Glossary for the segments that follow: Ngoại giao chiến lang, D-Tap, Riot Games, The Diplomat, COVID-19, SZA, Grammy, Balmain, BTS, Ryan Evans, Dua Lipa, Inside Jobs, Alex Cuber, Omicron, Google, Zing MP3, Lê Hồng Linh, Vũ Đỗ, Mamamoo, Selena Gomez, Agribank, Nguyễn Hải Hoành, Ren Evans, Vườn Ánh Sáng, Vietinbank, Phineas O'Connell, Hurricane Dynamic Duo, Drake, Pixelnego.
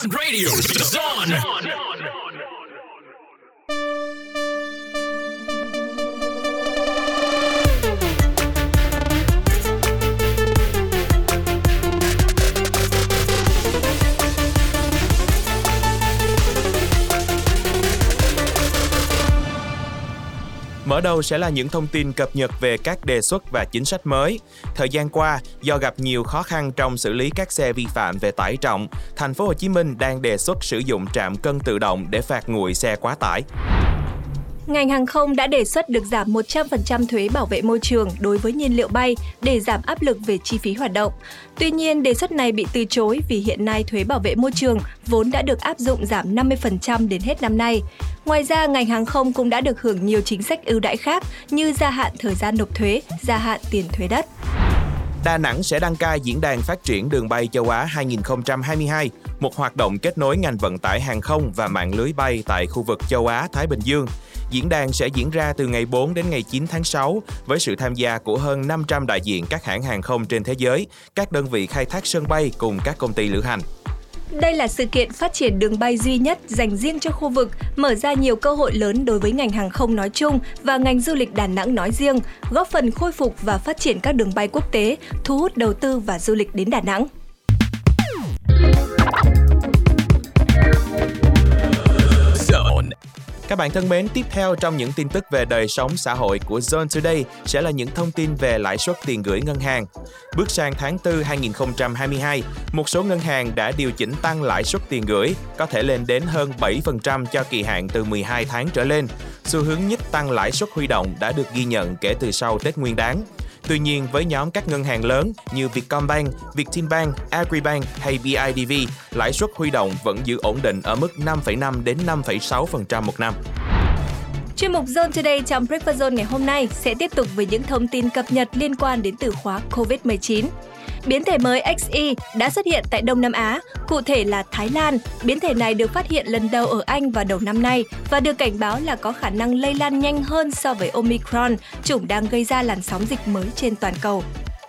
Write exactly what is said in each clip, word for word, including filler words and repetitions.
Radio Zone. Mở đầu sẽ là những thông tin cập nhật về các đề xuất và chính sách mới. Thời gian qua, do gặp nhiều khó khăn trong xử lý các xe vi phạm về tải trọng, Thành phố Hồ Chí Minh đang đề xuất sử dụng trạm cân tự động để phạt nguội xe quá tải. Ngành hàng không đã đề xuất được giảm một trăm phần trăm thuế bảo vệ môi trường đối với nhiên liệu bay để giảm áp lực về chi phí hoạt động. Tuy nhiên, đề xuất này bị từ chối vì hiện nay thuế bảo vệ môi trường vốn đã được áp dụng giảm năm mươi phần trăm đến hết năm nay. Ngoài ra, ngành hàng không cũng đã được hưởng nhiều chính sách ưu đãi khác như gia hạn thời gian nộp thuế, gia hạn tiền thuế đất. Đà Nẵng sẽ đăng cai Diễn đàn Phát triển Đường bay Châu Á hai không hai hai, một hoạt động kết nối ngành vận tải hàng không và mạng lưới bay tại khu vực Châu Á-Thái Bình Dương. Diễn đàn sẽ diễn ra từ ngày bốn đến ngày chín tháng sáu với sự tham gia của hơn năm trăm đại diện các hãng hàng không trên thế giới, các đơn vị khai thác sân bay cùng các công ty lữ hành. Đây là sự kiện phát triển đường bay duy nhất dành riêng cho khu vực, mở ra nhiều cơ hội lớn đối với ngành hàng không nói chung và ngành du lịch Đà Nẵng nói riêng, góp phần khôi phục và phát triển các đường bay quốc tế, thu hút đầu tư và du lịch đến Đà Nẵng. Các bạn thân mến, tiếp theo trong những tin tức về đời sống xã hội của Zone Today sẽ là những thông tin về lãi suất tiền gửi ngân hàng. Bước sang tháng tư hai nghìn không trăm hai mươi hai, một số ngân hàng đã điều chỉnh tăng lãi suất tiền gửi, có thể lên đến hơn bảy phần trăm cho kỳ hạn từ mười hai tháng trở lên. Xu hướng nhích tăng lãi suất huy động đã được ghi nhận kể từ sau Tết Nguyên đán. Tuy nhiên, với nhóm các ngân hàng lớn như Vietcombank, Vietinbank, Agribank hay bê i đê vê, lãi suất huy động vẫn giữ ổn định ở mức năm phẩy năm đến năm phẩy sáu phần trăm một năm. Chuyên mục Zone Today trong Breakfast Zone ngày hôm nay sẽ tiếp tục với những thông tin cập nhật liên quan đến từ khóa covid mười chín. Biến thể mới ích i đã xuất hiện tại Đông Nam Á, cụ thể là Thái Lan. Biến thể này được phát hiện lần đầu ở Anh vào đầu năm nay và được cảnh báo là có khả năng lây lan nhanh hơn so với Omicron, chủng đang gây ra làn sóng dịch mới trên toàn cầu.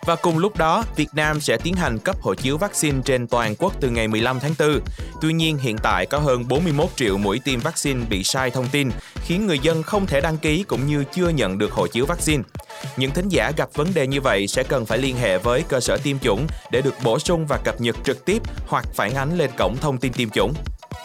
Và cùng lúc đó, Việt Nam sẽ tiến hành cấp hộ chiếu vaccine trên toàn quốc từ ngày mười lăm tháng tư. Tuy nhiên, hiện tại có hơn bốn mươi mốt triệu mũi tiêm vaccine bị sai thông tin, khiến người dân không thể đăng ký cũng như chưa nhận được hộ chiếu vaccine. Những thính giả gặp vấn đề như vậy sẽ cần phải liên hệ với cơ sở tiêm chủng để được bổ sung và cập nhật trực tiếp hoặc phản ánh lên cổng thông tin tiêm chủng.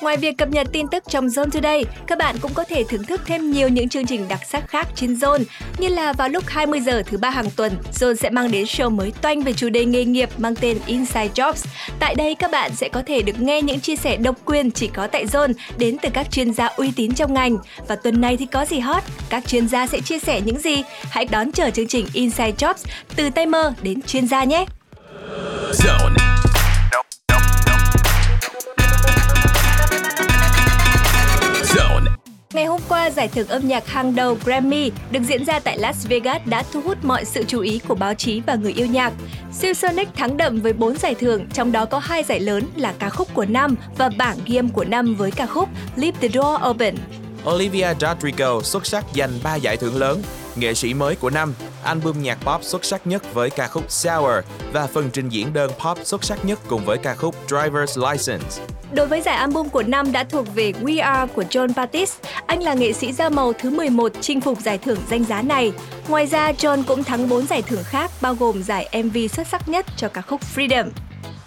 Ngoài việc cập nhật tin tức trong Zone Today, các bạn cũng có thể thưởng thức thêm nhiều những chương trình đặc sắc khác trên Zone, như là vào lúc hai mươi giờ thứ ba hàng tuần, Zone sẽ mang đến show mới toanh về chủ đề nghề nghiệp mang tên Inside Jobs. Tại đây, các bạn sẽ có thể được nghe những chia sẻ độc quyền chỉ có tại Zone đến từ các chuyên gia uy tín trong ngành. Và tuần này thì có gì hot? Các chuyên gia sẽ chia sẻ những gì? Hãy đón chờ chương trình Inside Jobs từ tay mơ đến chuyên gia nhé! Zone. Ngày hôm qua, giải thưởng âm nhạc hàng đầu Grammy được diễn ra tại Las Vegas đã thu hút mọi sự chú ý của báo chí và người yêu nhạc. Silk Sonic thắng đậm với bốn giải thưởng, trong đó có hai giải lớn là ca khúc của năm và bảng ghi âm của năm với ca khúc Leave the Door Open. Olivia Rodrigo xuất sắc giành ba giải thưởng lớn, nghệ sĩ mới của năm, album nhạc pop xuất sắc nhất với ca khúc Sour và phần trình diễn đơn pop xuất sắc nhất cùng với ca khúc Driver's License. Đối với giải album của năm đã thuộc về We Are của Jon Batiste, anh là nghệ sĩ da màu thứ mười một chinh phục giải thưởng danh giá này. Ngoài ra, Jon cũng thắng bốn giải thưởng khác bao gồm giải em vê xuất sắc nhất cho ca khúc Freedom.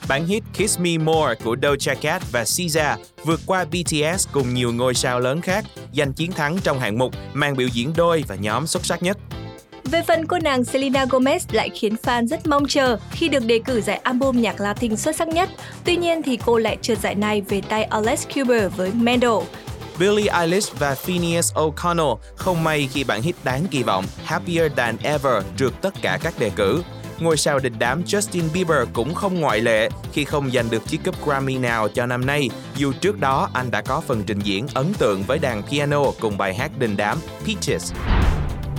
Bản hit Kiss Me More của Doja Cat và ét zét a vượt qua bê tê ét cùng nhiều ngôi sao lớn khác, giành chiến thắng trong hạng mục màn biểu diễn đôi và nhóm xuất sắc nhất. Về phần cô nàng Selena Gomez lại khiến fan rất mong chờ khi được đề cử giải album nhạc Latin xuất sắc nhất. Tuy nhiên thì cô lại trượt giải này về tay Alex Cuber với Mendo. Billie Eilish và Phineas O'Connell không may khi bản hit đáng kỳ vọng Happier Than Ever trượt tất cả các đề cử. Ngôi sao đình đám Justin Bieber cũng không ngoại lệ khi không giành được chiếc cúp Grammy nào cho năm nay, dù trước đó anh đã có phần trình diễn ấn tượng với đàn piano cùng bài hát đình đám Peaches.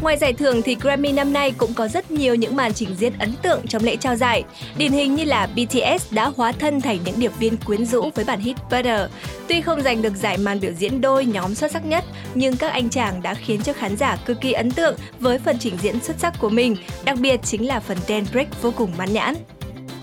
Ngoài giải thưởng thì Grammy năm nay cũng có rất nhiều những màn trình diễn ấn tượng trong lễ trao giải. Điển hình như là bê tê ét đã hóa thân thành những điệp viên quyến rũ với bản hit Butter. Tuy không giành được giải màn biểu diễn đôi nhóm xuất sắc nhất, nhưng các anh chàng đã khiến cho khán giả cực kỳ ấn tượng với phần trình diễn xuất sắc của mình, đặc biệt chính là phần dance break vô cùng mãn nhãn.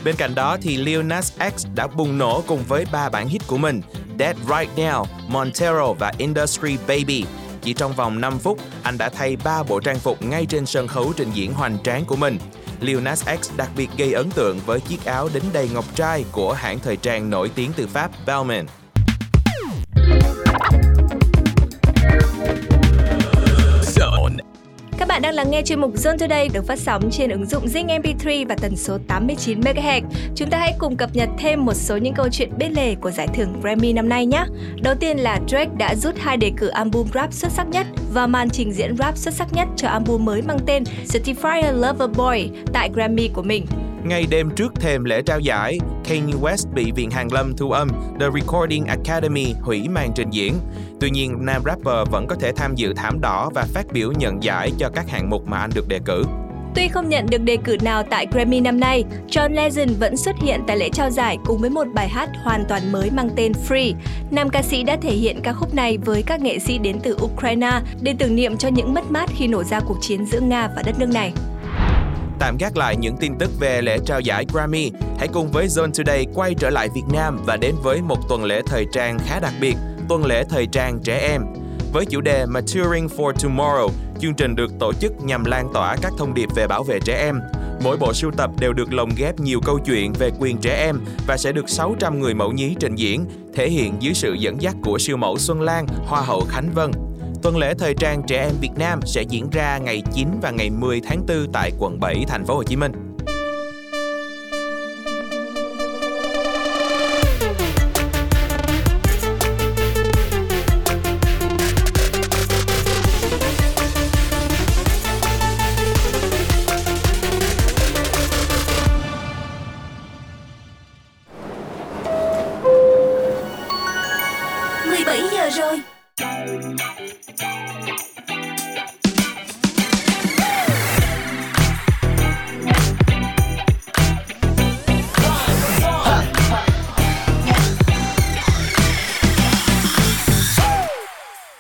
Bên cạnh đó thì Lil Nas X đã bùng nổ cùng với ba bản hit của mình: Dead Right Now, Montero và Industry Baby. Chỉ trong vòng năm phút, anh đã thay ba bộ trang phục ngay trên sân khấu trình diễn hoành tráng của mình. Lil Nas X đặc biệt gây ấn tượng với chiếc áo đính đầy ngọc trai của hãng thời trang nổi tiếng từ Pháp Balmain. Các bạn đang lắng nghe chuyên mục Zone Today được phát sóng trên ứng dụng Zing em pê ba và tần số tám mươi chín mê ga héc. Chúng ta hãy cùng cập nhật thêm một số những câu chuyện bên lề của giải thưởng Grammy năm nay nhé. Đầu tiên là Drake đã rút hai đề cử album rap xuất sắc nhất và màn trình diễn rap xuất sắc nhất cho album mới mang tên Certified Lover Boy tại Grammy của mình. Ngay đêm trước thềm lễ trao giải, Kanye West bị Viện Hàn Lâm thu âm The Recording Academy hủy màn trình diễn. Tuy nhiên, nam rapper vẫn có thể tham dự thảm đỏ và phát biểu nhận giải cho các hạng mục mà anh được đề cử. Tuy không nhận được đề cử nào tại Grammy năm nay, John Legend vẫn xuất hiện tại lễ trao giải cùng với một bài hát hoàn toàn mới mang tên Free. Nam ca sĩ đã thể hiện ca khúc này với các nghệ sĩ đến từ Ukraine để tưởng niệm cho những mất mát khi nổ ra cuộc chiến giữa Nga và đất nước này. Tạm gác lại những tin tức về lễ trao giải Grammy, hãy cùng với Zone Today quay trở lại Việt Nam và đến với một tuần lễ thời trang khá đặc biệt, tuần lễ thời trang trẻ em. Với chủ đề Maturing for Tomorrow, chương trình được tổ chức nhằm lan tỏa các thông điệp về bảo vệ trẻ em. Mỗi bộ sưu tập đều được lồng ghép nhiều câu chuyện về quyền trẻ em và sẽ được sáu trăm người mẫu nhí trình diễn, thể hiện dưới sự dẫn dắt của siêu mẫu Xuân Lan, Hoa hậu Khánh Vân. Tuần lễ thời trang trẻ em Việt Nam sẽ diễn ra ngày chín và ngày mười tháng tư tại quận bảy, thành phố Hồ Chí Minh.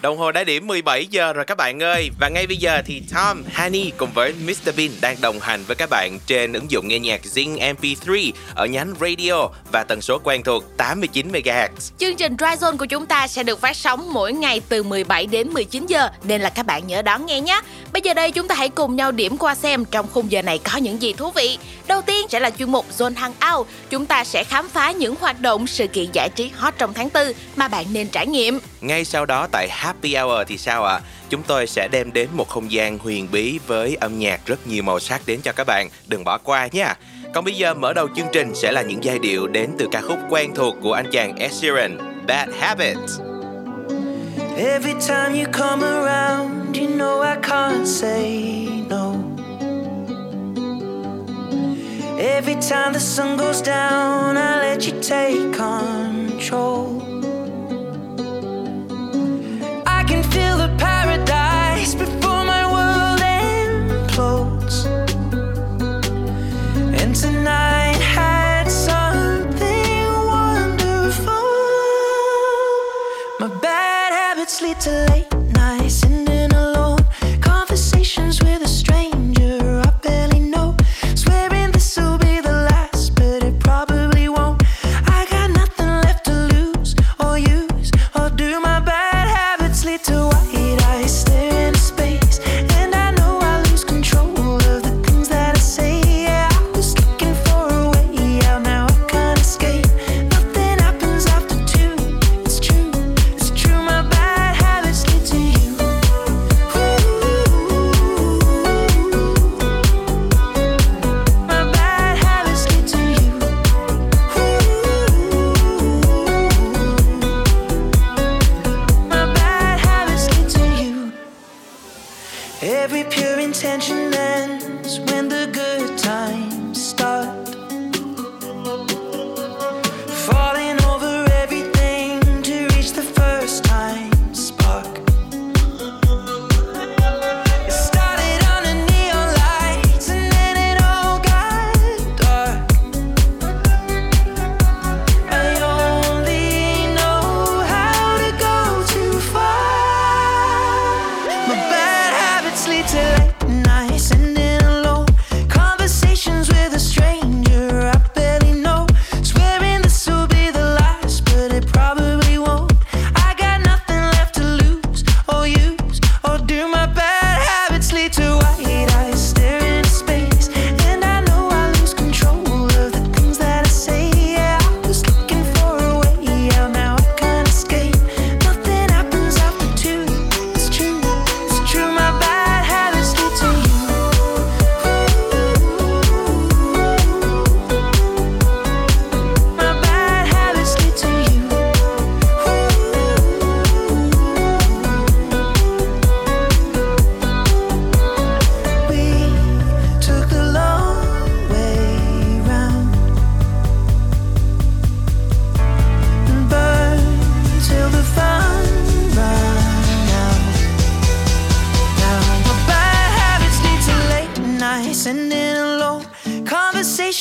Đồng hồ đã điểm mười bảy giờ rồi các bạn ơi. Và ngay bây giờ thì Tom, Hani cùng với mít tơ Bean đang đồng hành với các bạn trên ứng dụng nghe nhạc Zing em pê ba ở nhánh radio và tần số quen thuộc tám mươi chín mê ga héc. Chương trình Drive Zone của chúng ta sẽ được phát sóng mỗi ngày từ mười bảy đến mười chín giờ, nên là các bạn nhớ đón nghe nhé. Bây giờ đây chúng ta hãy cùng nhau điểm qua xem trong khung giờ này có những gì thú vị. Đầu tiên sẽ là chuyên mục Zone Hangout. Chúng ta sẽ khám phá những hoạt động, sự kiện giải trí hot trong tháng tư mà bạn nên trải nghiệm. Ngay sau đó tại Happy Hour thì sao ạ? À? Chúng tôi sẽ đem đến một không gian huyền bí với âm nhạc rất nhiều màu sắc đến cho các bạn. Đừng bỏ qua nha. Còn bây giờ mở đầu chương trình sẽ là những giai điệu đến từ ca khúc quen thuộc của anh chàng Ed Sheeran, Bad Habits. Every time you come around, you know I can't say no. Every time the sun goes down, I let you take control. I can feel the paradise before my world implodes. And tonight had something wonderful. My bad habits lead to late nights and in alone conversations with a stranger I barely know. Swearing this will be the last, but it probably won't. I got nothing left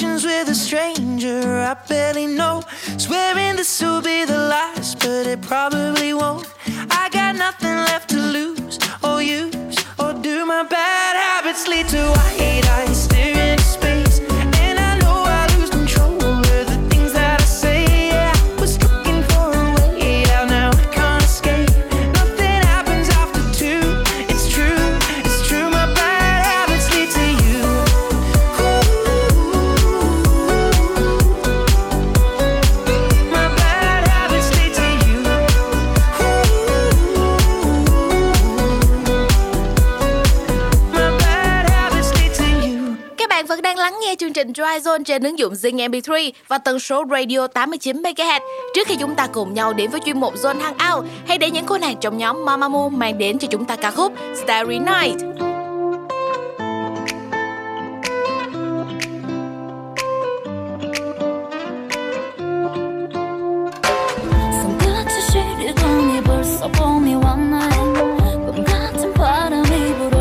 conversations with a stranger I barely know. Swearing this will be the last, but it probably won't. I got nothing left to lose or use, or do my bad habits lead to white eyes staring into space. And I know I lose control of the things that I say. Yeah, I was looking for a way out, now I can't escape. Nothing happens after two, it's true, it's true. My bad habits lead to you. Ooh, my bad habits lead to you. Ooh, my bad habits lead to you. Các bạn vẫn đang lắng nghe chương trình Drive Zone trên ứng dụng Zing em pê ba và tần số radio tám mươi chín mê ga héc. Trước khi chúng ta cùng nhau đến với chuyên mục Zone Hangout, hãy để những cô nàng trong nhóm Mamamoo mang đến cho chúng ta ca khúc Starry Night. Something like the shade you call me burst upon me one night. Cũng 같은 바람이 불어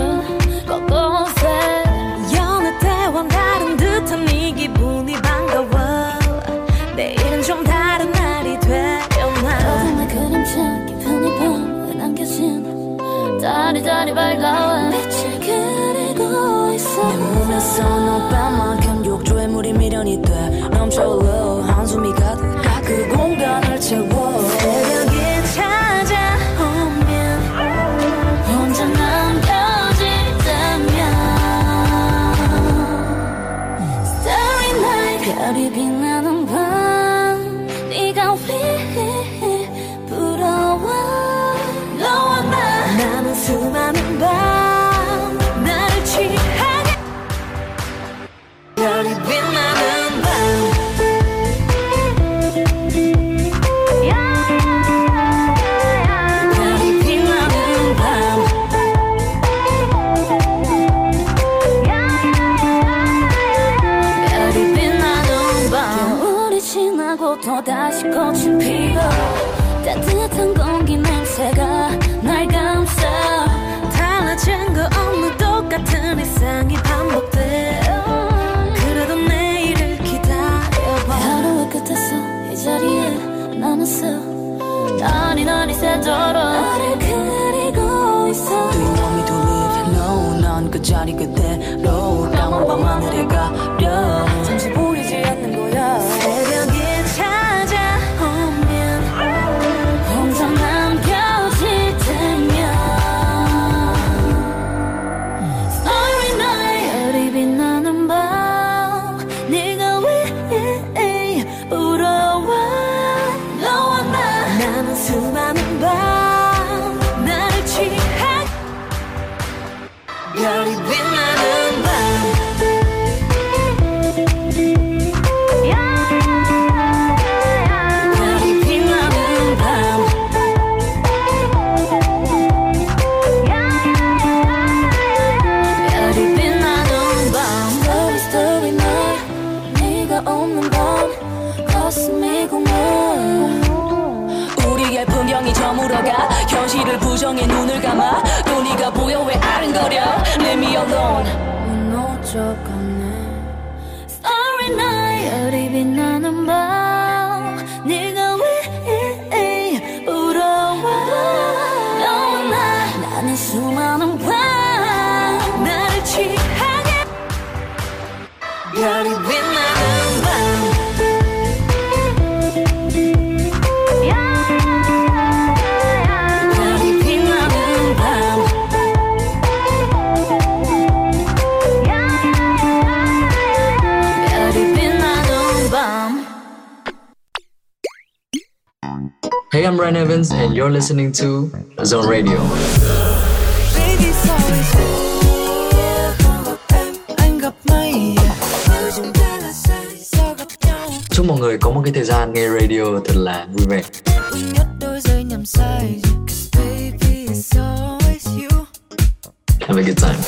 곳곳에 여느 때와 다른 듯한 네 기분이 반가워. 내일은 좀 다른 날이 되려나. 어제나 그림책 깊은 밤에 안겨진 달이 달이 밝아와 빛을 그리고 있어. 내 몸에서 너만큼 욕조에 물이 미련이 돼 넘쳐흘러 한숨이 가득 그 공간을 채워. 새벽이 찾아오면 혼자 남겨진다면 Starry night 별이 빛나는 밤 네가 왜 부러워 너와 나 남은 수많은 밤 나를 취하게 별이 빛나는 밤. 별이 빛나는 밤. 별이 빛나는 밤. 겨울이 지나고 또다시 꽃이 피고 따뜻한 공기 냄새가 날 감싸. 달라진 거 없는 똑같은 일상이 반복돼. 그래도 내일을 기다려봐. 하루의 끝에서 이 자리에 나는 서 난이 난이 새도록 나를 그리고 있어. Do you want me to leave? No, 난 그 자리 그대로 까만 밤 하늘에 가려. 잠시 보이지 않는 거야. 새벽이 찾아오면 혼자 남겨질 때면 Starry night 별이 빛나는 밤 네가 왜 부러워 너와 나 남은 수많은 밤 나를 취한 별이 빛나는 밤. 별이 빛나는 밤. 별이 빛나는 밤. Starry starry night 네가 없는 밤 가슴이 공허. 우리의 풍경이 저물어가 현실을 부정해 눈을 감아. 또 네가 보여 왜 아른거려. Leave me alone 문 어쩌겠네. Starry night 별이 빛나는 밤 네가 왜 울어와 너와 나 나는 수많은 밤 나를 취하게 별이 빛나는 밤. 별이 빛나는 밤. 별이 빛나는 밤. Hey, I'm Ryan Evans, and you're listening to Zone Radio. Baby sorry anh gặp mày. Nếu chúng ta là sai sao gặp nhau. Chúc mọi người có một cái thời gian nghe radio thật là vui vẻ. Duy nhất đôi rơi nhầm sai. 'Cause baby it's always you. Have a good time.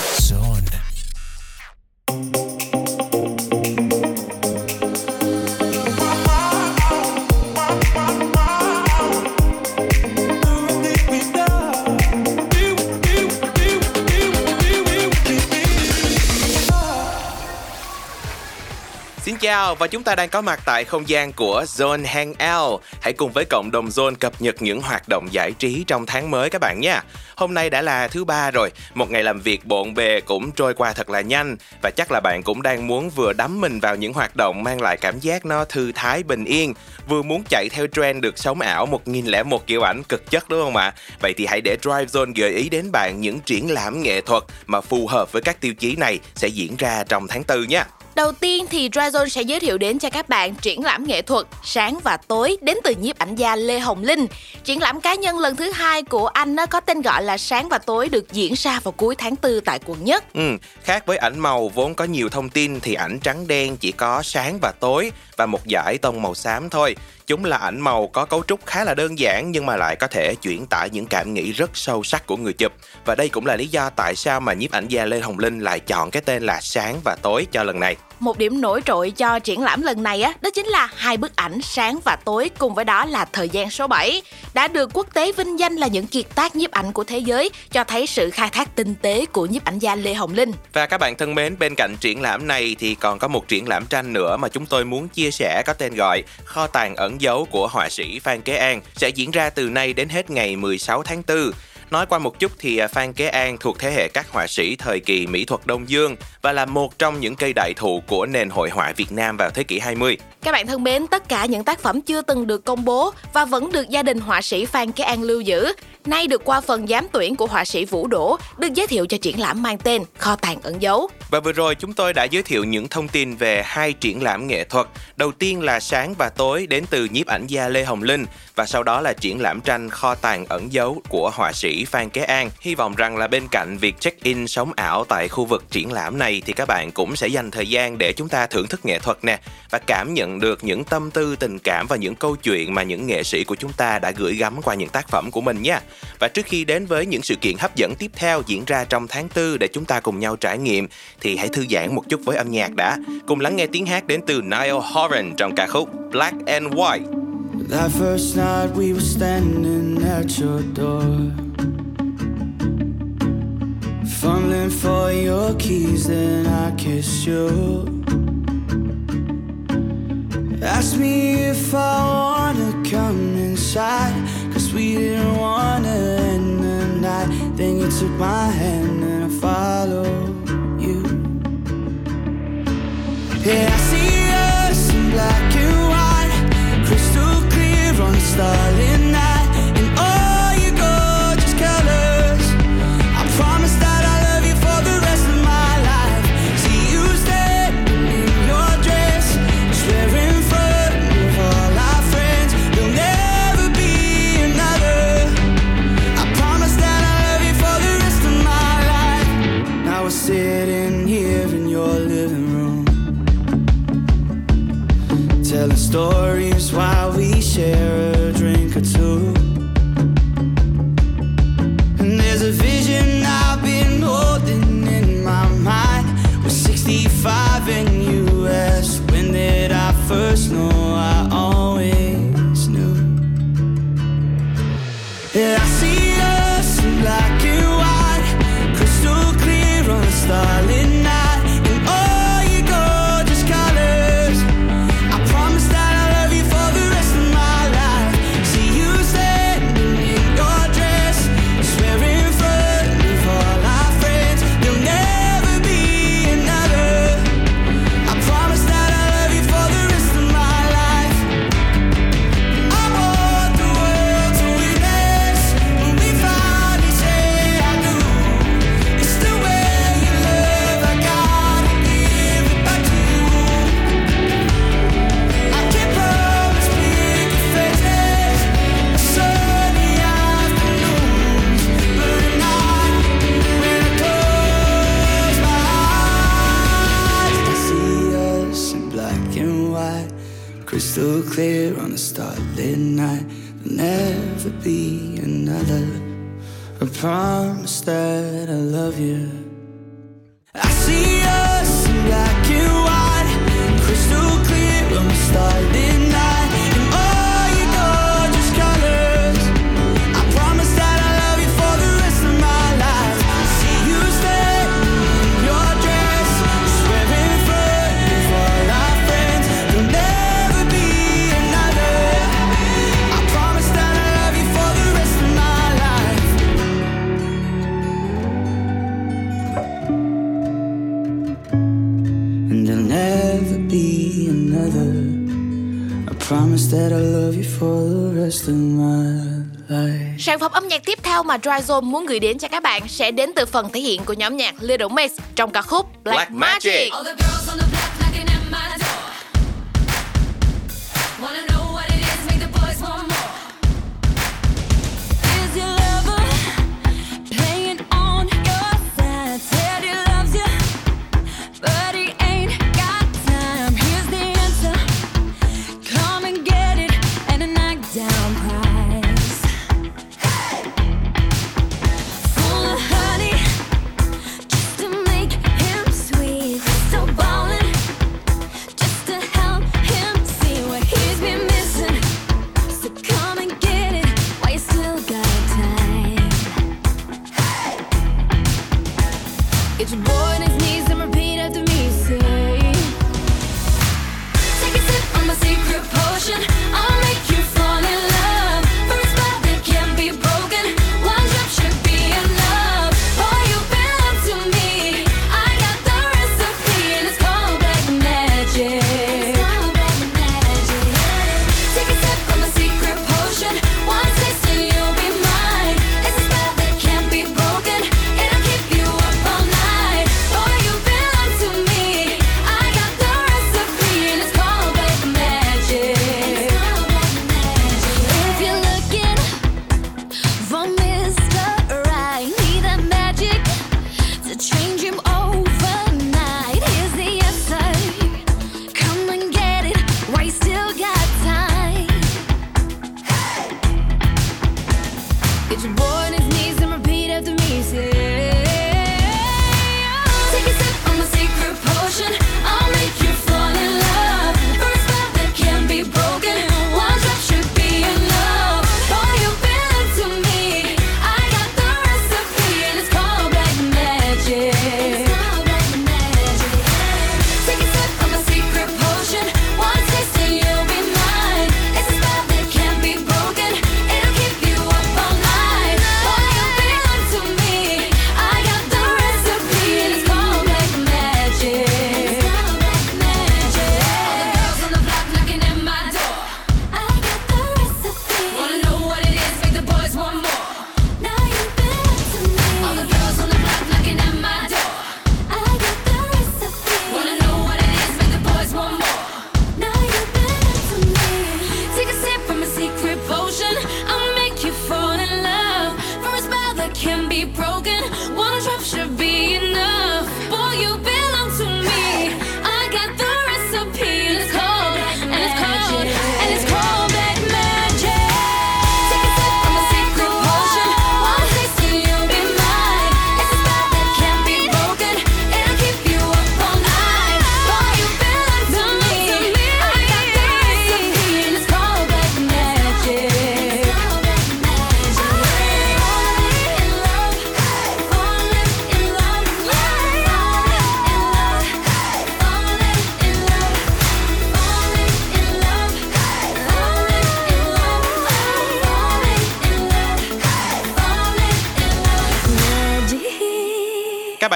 chào và chúng ta đang có mặt tại không gian của Zone Hangout. Hãy cùng với cộng đồng Zone cập nhật những hoạt động giải trí trong tháng mới các bạn nha. Hôm nay đã là thứ ba rồi, một ngày làm việc bộn bề cũng trôi qua thật là nhanh. Và chắc là bạn cũng đang muốn vừa đắm mình vào những hoạt động mang lại cảm giác nó thư thái bình yên, vừa muốn chạy theo trend được sống ảo một nghìn lẻ một kiểu ảnh cực chất đúng không ạ? Vậy thì hãy để Drive Zone gợi ý đến bạn những triển lãm nghệ thuật mà phù hợp với các tiêu chí này sẽ diễn ra trong tháng tư nha. Đầu tiên thì Drive Zone sẽ giới thiệu đến cho các bạn triển lãm nghệ thuật Sáng và Tối đến từ nhiếp ảnh gia Lê Hồng Linh. Triển lãm cá nhân lần thứ hai của anh có tên gọi là Sáng và Tối, được diễn ra vào cuối tháng tư tại quận Nhất. Ừ, khác với ảnh màu vốn có nhiều thông tin thì ảnh trắng đen chỉ có sáng và tối và một dải tông màu xám thôi. Chúng là ảnh màu có cấu trúc khá là đơn giản nhưng mà lại có thể chuyển tải những cảm nghĩ rất sâu sắc của người chụp. Và đây cũng là lý do tại sao mà nhiếp ảnh gia Lê Hồng Linh lại chọn cái tên là Sáng và Tối cho lần này. Một điểm nổi trội cho triển lãm lần này á, đó chính là hai bức ảnh Sáng và Tối, cùng với đó là Thời gian số bảy, đã được quốc tế vinh danh là những kiệt tác nhiếp ảnh của thế giới, cho thấy sự khai thác tinh tế của nhiếp ảnh gia Lê Hồng Linh. Và các bạn thân mến, bên cạnh triển lãm này thì còn có một triển lãm tranh nữa mà chúng tôi muốn chia sẻ có tên gọi Kho tàng ẩn dấu của họa sĩ Phan Kế An, sẽ diễn ra từ nay đến hết ngày mười sáu tháng tư. Nói qua một chút thì Phan Kế An thuộc thế hệ các họa sĩ thời kỳ mỹ thuật Đông Dương và là một trong những cây đại thụ của nền hội họa Việt Nam vào thế kỷ hai mươi. Các bạn thân mến, tất cả những tác phẩm chưa từng được công bố và vẫn được gia đình họa sĩ Phan Kế An lưu giữ, nay được qua phần giám tuyển của họa sĩ Vũ Đỗ, được giới thiệu cho triển lãm mang tên Kho tàng ẩn dấu. Và vừa rồi chúng tôi đã giới thiệu những thông tin về hai triển lãm nghệ thuật. Đầu tiên là Sáng và Tối đến từ nhiếp ảnh gia Lê Hồng Linh và sau đó là triển lãm tranh Kho tàng ẩn dấu của họa sĩ Phan Kế An. Hy vọng rằng là bên cạnh việc check-in sống ảo tại khu vực triển lãm này thì các bạn cũng sẽ dành thời gian để chúng ta thưởng thức nghệ thuật nè và cảm nhận được những tâm tư, tình cảm và những câu chuyện mà những nghệ sĩ của chúng ta đã gửi gắm qua những tác phẩm của mình nha. Và trước khi đến với những sự kiện hấp dẫn tiếp theo diễn ra trong tháng tư để chúng ta cùng nhau trải nghiệm thì hãy thư giãn một chút với âm nhạc đã. Cùng lắng nghe tiếng hát đến từ Niall Horan trong ca khúc Black and White. That first night we were standing at your door, fumbling for your keys, then I kissed you. Asked me if I wanna come inside, cause we didn't wanna end the night. Then you took my hand and I followed you. Yeah, I see us in black and white, crystal clear on a starlit night, and all your gorgeous colors. I promise that sitting here in your living room, telling stories while we share a drink or two. And there's a vision I've been holding in my mind. We're sixty-five and you ask, when did I first know? I always knew. Yeah, I see us in black and white, crystal clear on a starlit night, and all your gorgeous colors. I promise that I love you for the rest of my life. See you standing in your dress, swear in front of all our friends there'll never be another. I promise that I love you for the rest of my life. I want the world to witness when we finally say I do. It's the way crystal clear on a starlit night, there'll never be another. I promise that I love you. I see us in black and white, crystal clear on a starlit night, and all your gorgeous colors. I promise that I love you for the rest of my life. I see you standing in your dress, swearing for all our friends. Sản phẩm âm nhạc tiếp theo mà Drive Zone muốn gửi đến cho các bạn sẽ đến từ phần thể hiện của nhóm nhạc Little Mix trong ca khúc Black, Black Magic. Magic.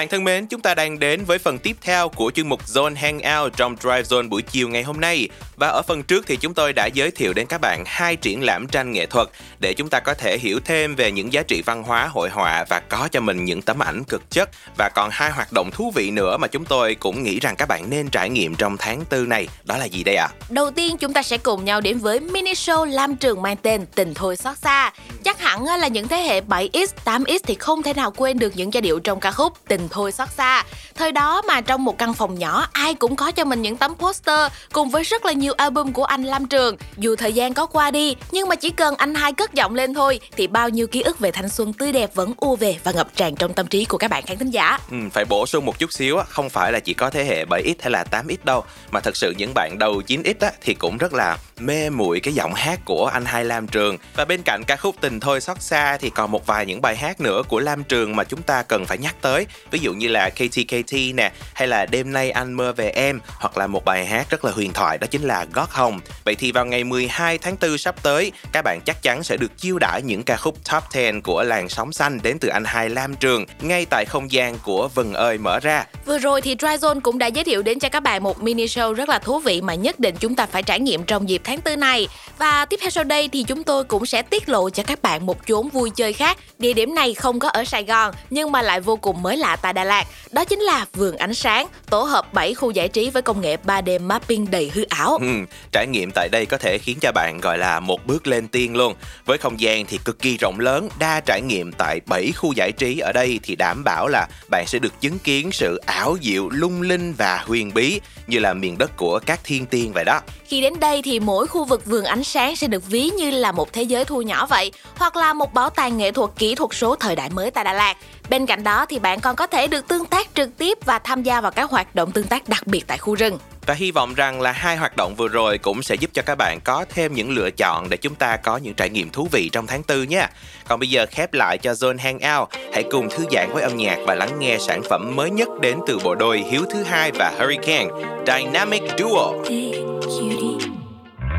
Thân mến, chúng ta đang đến với phần tiếp theo của chương mục Zone Hangout trong Drive Zone buổi chiều ngày hôm nay. Và ở phần trước thì chúng tôi đã giới thiệu đến các bạn hai triển lãm tranh nghệ thuật để chúng ta có thể hiểu thêm về những giá trị văn hóa hội họa và có cho mình những tấm ảnh cực chất. Và còn hai hoạt động thú vị nữa mà chúng tôi cũng nghĩ rằng các bạn nên trải nghiệm trong tháng tư này. Đó là gì đây ạ? À? Đầu tiên chúng ta sẽ cùng nhau đến với mini show Lam Trường mang tên Tình Thôi Xót Xa. Chắc hẳn là những thế hệ bảy x, tám x thì không thể nào quên được những giai điệu trong ca khúc Tình Thôi Xót Xa. Thời đó mà trong một căn phòng nhỏ, ai cũng có cho mình những tấm poster cùng với rất là nhiều album của anh Lam Trường. Dù thời gian có qua đi, nhưng mà chỉ cần anh hai cất giọng lên thôi thì bao nhiêu ký ức về thanh xuân tươi đẹp vẫn ùa về và ngập tràn trong tâm trí của các bạn khán thính giả. Ừ, phải bổ sung một chút xíu, không phải là chỉ có thế hệ bảy x hay là tám x đâu, mà thật sự những bạn đầu chín x thì cũng rất là mê muội cái giọng hát của anh hai Lam Trường. Và bên cạnh ca khúc Tình Tình Thôi Xót Xa thì còn một vài những bài hát nữa của Lam Trường mà chúng ta cần phải nhắc tới, ví dụ như là K T K T nè, hay là Đêm Nay Anh Mơ Về Em, hoặc là một bài hát rất là huyền thoại đó chính là Gót Hồng. Vậy thì vào ngày mười hai tháng tư sắp tới, các bạn chắc chắn sẽ được chiêu đãi những ca khúc top mười của làng Sóng Xanh đến từ anh hai Lam Trường ngay tại không gian của Vần Ơi mở ra. Vừa rồi thì Drive Zone cũng đã giới thiệu đến cho các bạn một mini show rất là thú vị mà nhất định chúng ta phải trải nghiệm trong dịp tháng tư này. Và tiếp theo sau đây thì chúng tôi cũng sẽ tiết lộ cho các bạn một chốn vui chơi khác. Địa điểm này không có ở Sài Gòn nhưng mà lại vô cùng mới lạ tại Đà Lạt. Đó chính là Vườn Ánh Sáng, tổ hợp bảy khu giải trí với công nghệ ba D mapping đầy hư ảo. Ừ, trải nghiệm tại đây có thể khiến cho bạn gọi là một bước lên tiên luôn. Với không gian thì cực kỳ rộng lớn, đa trải nghiệm tại bảy khu giải trí ở đây thì đảm bảo là bạn sẽ được chứng kiến sự ảo diệu, lung linh và huyền bí như là miền đất của các thiên tiên vậy đó. Khi đến đây thì mỗi khu vực Vườn Ánh Sáng sẽ được ví như là một thế giới thu nhỏ vậy, hoặc là một bảo tàng nghệ thuật kỹ thuật số thời đại mới tại Đà Lạt. Bên cạnh đó thì bạn còn có thể được tương tác trực tiếp và tham gia vào các hoạt động tương tác đặc biệt tại khu rừng. Và hy vọng rằng là hai hoạt động vừa rồi cũng sẽ giúp cho các bạn có thêm những lựa chọn để chúng ta có những trải nghiệm thú vị trong tháng tư nha. Còn bây giờ khép lại cho Zone Hangout, hãy cùng thư giãn với âm nhạc và lắng nghe sản phẩm mới nhất đến từ bộ đôi Hieuthuhai và Hurricane Dynamic Duo.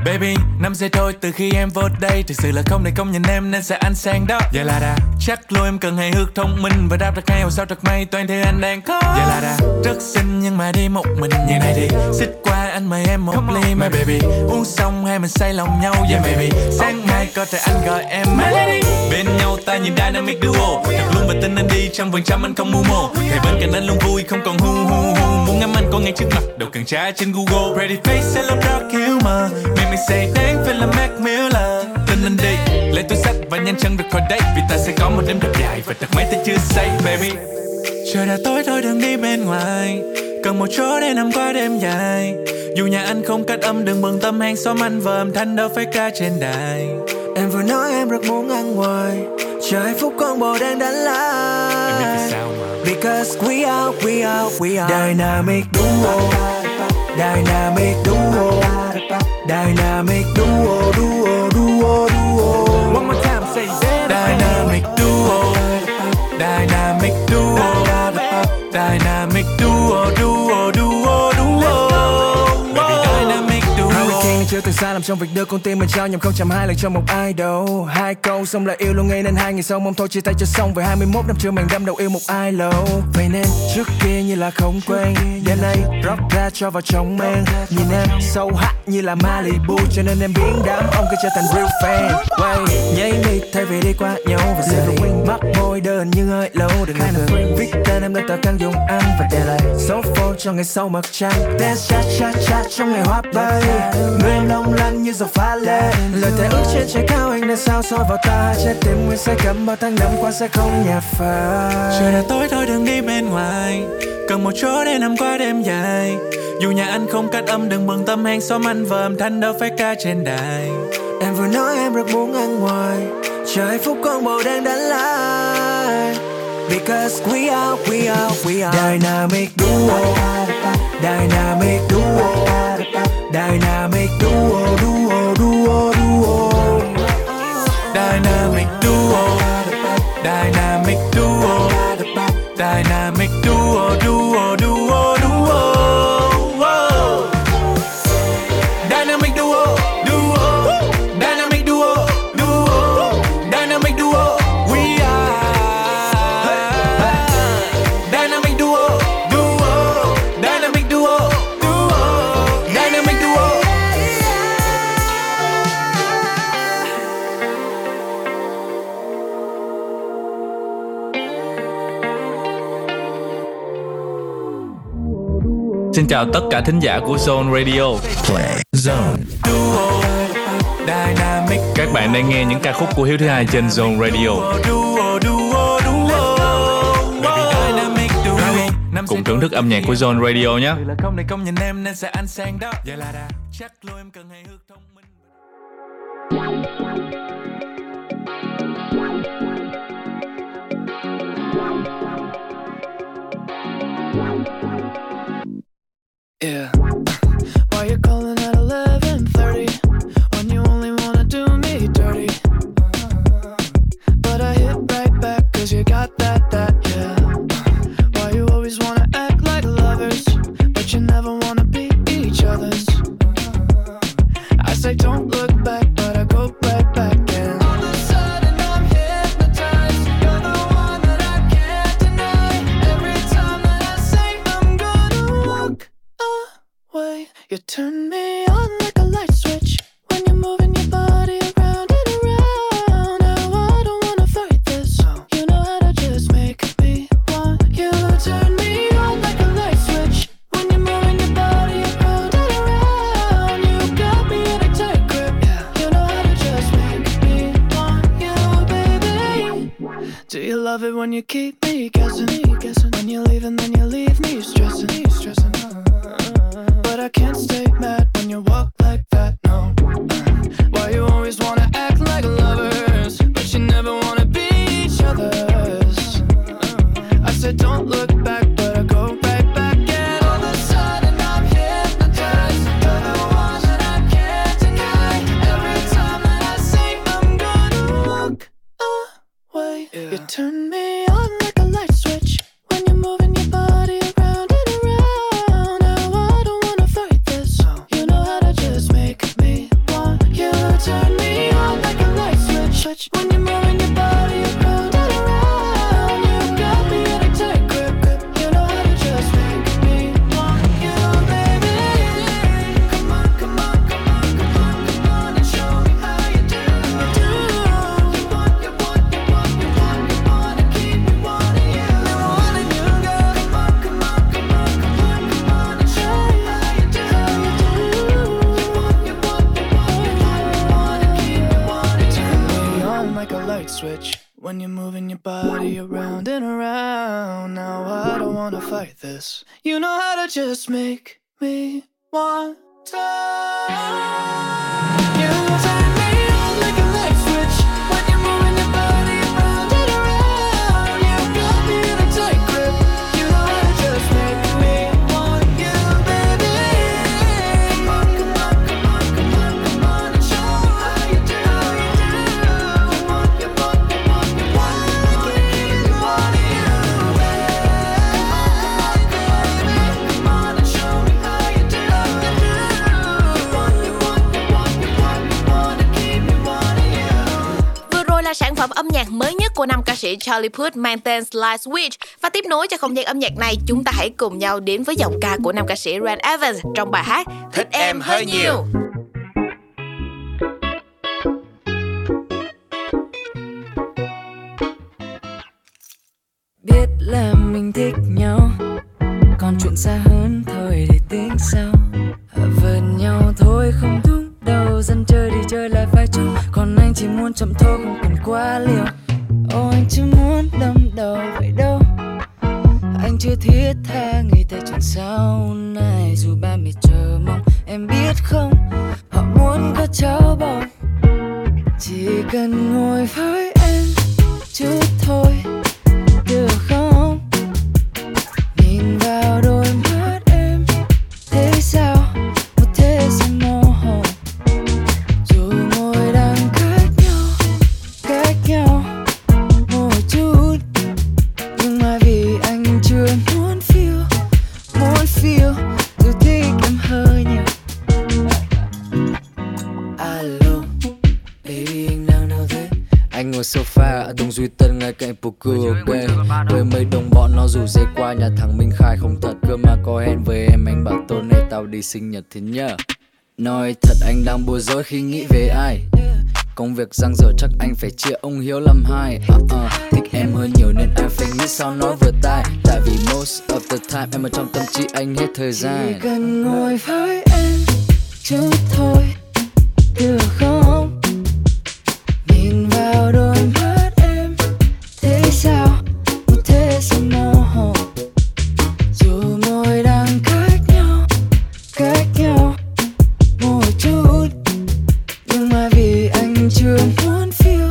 Baby, năm giây thôi từ khi em vô đây, thực sự là không để công nhận em nên sẽ ăn sang đó. Giờ là đã, chắc luôn em cần hài hước thông minh và đáp được ngay hồi sau thật may toàn thế anh đang có. Giờ là đã, rất xinh nhưng mà đi một mình như này thì xích qua anh mời em một ly. My baby, uống xong hai mình say lòng nhau. Yeah baby, sáng mai có thể anh gọi em my lady. Bên nhau ta nhìn Dynamic Duo, thật luôn và tin anh đi trăm phần trăm anh không mưu mồ. Thầy bên cạnh anh luôn vui không còn hu hu hu. Muốn ngắm anh có ngay trước mặt, đầu cần trả trên Google. Pretty face hello dark humor mà. Mình say đến phải là Mac Miller. Tin anh đi, lấy túi sách và nhanh chân được khỏi đây, vì ta sẽ có một đêm thật dài và thật mấy ta chưa say baby. Trời đã tối thôi đừng đi bên ngoài, cần một chỗ để nằm qua đêm dài. Dù nhà anh không cách âm đừng bận tâm hàng xóm anh và âm thanh đâu phải ca trên đài. Em vừa nói em rất muốn ăn ngoài, chờ hai phút con bồ đang đánh lái. Because we are, we are, we are Dynamic Duo, Dynamic Duo, Dynamic Duo, Duo, Duo, Duo. One more time, say that. Dynamic Duo, Dynamic Duo, Dynamic Duo, Duo, Duo, Duo. Baby, Dynamic Duo. Hurricane chưa từng sai lầm trong việc đưa con tim mình trao nhầm không chạm hai lần cho một ai đâu. Hai câu xong là yêu luôn ngay nên hai ngày sau mong thôi chia tay cho xong. Về hai mươi mốt năm chưa màng đâm đầu yêu một ai lâu. Vậy nên trước kia như là không quen, đêm nay rock ra cho vào trong men. Nhìn em sâu hắt như là Malibu cho nên em biến đám ông cứ trở thành real fan. Quay nháy mi thay vì đi qua nhau và giờ quên mắt môi đơn nhưng hơi lâu đừng ngại ngần. Viết tên em đã tạo căng dùng ăn và để lại số phone cho ngày sau mặt trăng. Dance cha cha cha trong ngày hoa bay, người em long lanh như giọt pha lê. Lời thề ước trên trái cao anh đã sao soi vào ta, trái tim nguyên say cắm bao tháng năm qua sẽ không nhạt phai. Trời đã tối thôi đừng đi bên ngoài, cần một chỗ để nằm qua đêm dài. Dù nhà anh không cách âm đừng bận tâm hàng xóm anh và âm thanh đâu phải ca trên đài. Em vừa nói em rất muốn ăn ngoài, chờ hai phút con bầu đang đánh lái. Because we are, we are, we are Dynamic Duo, Dynamic Duo, Dynamic Duo, Duo, Duo, Duo. Dynamic Duo, Dynamic Duo, Dynamic Duo, Duo, Duo, Duo. Xin chào tất cả thính giả của Zone Radio. Zone. Các bạn đang nghe những ca khúc của Hieuthuhai trên Zone Radio. Cùng thưởng thức âm nhạc của Zone Radio nhé. Yeah. Why you calling at eleven thirty when you only wanna do me dirty? Do you love it when you keep me guessing? When you leave and then you leave me stressing. But I can't stay mad when you walk like that, no. Why you always wanna act like lovers, but you never wanna be each other's? I said don't look back, but I go right back. And all of a sudden I'm hypnotized by the one that I can't deny. Every time that I say I'm gonna walk away, yeah. You turn me on like a light switch when you're moving your body around and around. Now I don't wanna fight this. You know how to just make me want you. Turn me on like a light switch when you're moving your body around and around. You got me in a tight grip, grip. You know how to just make me want you, baby. Come on, come on, come on, come on, come on and show me how you do. You want, you want, you want, you want, you want to keep me wanting you. Never wanted you, girl. Come on, come on, come on, come on, come on and show me how you do. You want, you want, you want, you want, you want to keep me wanting you. Turn me on like a light switch when you're moving your body around and around. Now I don't wanna fight this. You know how to just make me want to. You turn me on like a light switch when you're moving your body around and around. You got me in a tight grip. You know how to just make me want you, baby. Come on, come on, come on, come on, come on and show me how you do. You want, you want, you want, you want to keep me wanting you, baby. Come on and show me how you do. You want, you want, you want, you want, you want to keep me wanting you. Vừa rồi là sản phẩm âm nhạc mới nhất của nam ca sĩ Charlie Puth mang tên Slide Switch. Và tiếp nối cho không gian âm nhạc này, chúng ta hãy cùng nhau đến với giọng ca của nam ca sĩ Ren Evans trong bài hát Thích Em Hơi Nhiều. Biết là mình thích nhau, còn chuyện xa hơn thôi để tính sau. Vượt nhau thôi không thúc đầu, dân chơi đi chơi lại phải chung. Còn anh chỉ muốn chậm thôi không cần quá liều. Ô anh chưa muốn đâm đầu vậy đâu, anh chưa thiết tha nghĩ tới chuyện sau này. Dù ba mẹ chờ mong, em biết không, họ muốn có cháu bầu. Chỉ cần ngồi với em chút thôi được không? Nhìn vào đôi mắt em thấy sao? Một thế giới mơ hồ. Dù ngồi đang cách nhau, cách nhau một chút, nhưng mà vì anh chưa muốn phiêu, muốn phiêu, dù thích em hơi nhiều. Alo, baby anh đang đâu thế? Anh ngồi sofa ở Đông Duy Tân ngay cạnh Puku. Với mấy đồng bọn nó rủ dây qua nhà thằng Minh Khai không thật cơ mà có hẹn với em. Anh bảo tối nay tao đi sinh nhật thế nhờ. Nói thật anh đang bối rối khi nghĩ về ai. Công việc giang dở chắc anh phải chia ông Hiếu làm hai. uh, uh, Thích em hơi nhiều nên anh phải nghĩ sao nói vừa tai. Tại vì most of the time em ở trong tâm trí anh hết thời gian. Chỉ cần ngồi với em chút thôi được không? Nhìn vào đôi mắt em thấy sao? Một thế giới mơ hồ. Dù môi đang cách nhau, cách nhau một chút, nhưng mà vì anh chưa muốn phiêu,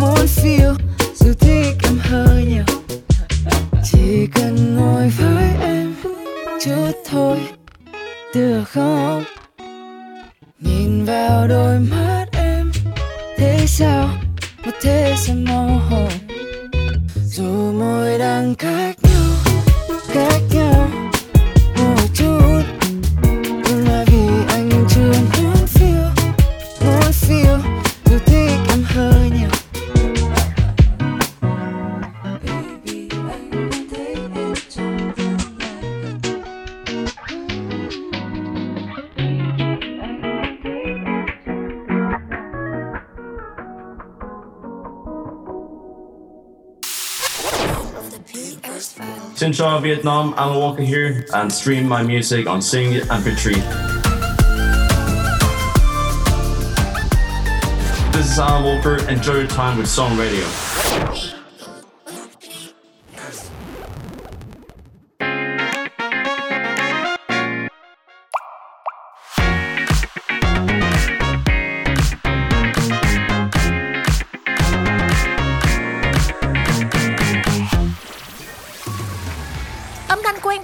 muốn phiêu, dù thích em hơi nhiều. Chỉ cần ngồi với em chút thôi được không? Nhìn vào đôi mắt em thấy sao? Một thế giới mơ hồ. Dù môi đang cách nhau, cách nhau một chút, nhưng mà vì anh chưa muốn phiêu, muốn phiêu, dù thích em hơi nhiều. Baby, anh thấy em trong tương lai. Xin chào Vietnam, Alan Walker here and stream my music on Zing em pê ba. This is Alan Walker, enjoy your time with Song Radio.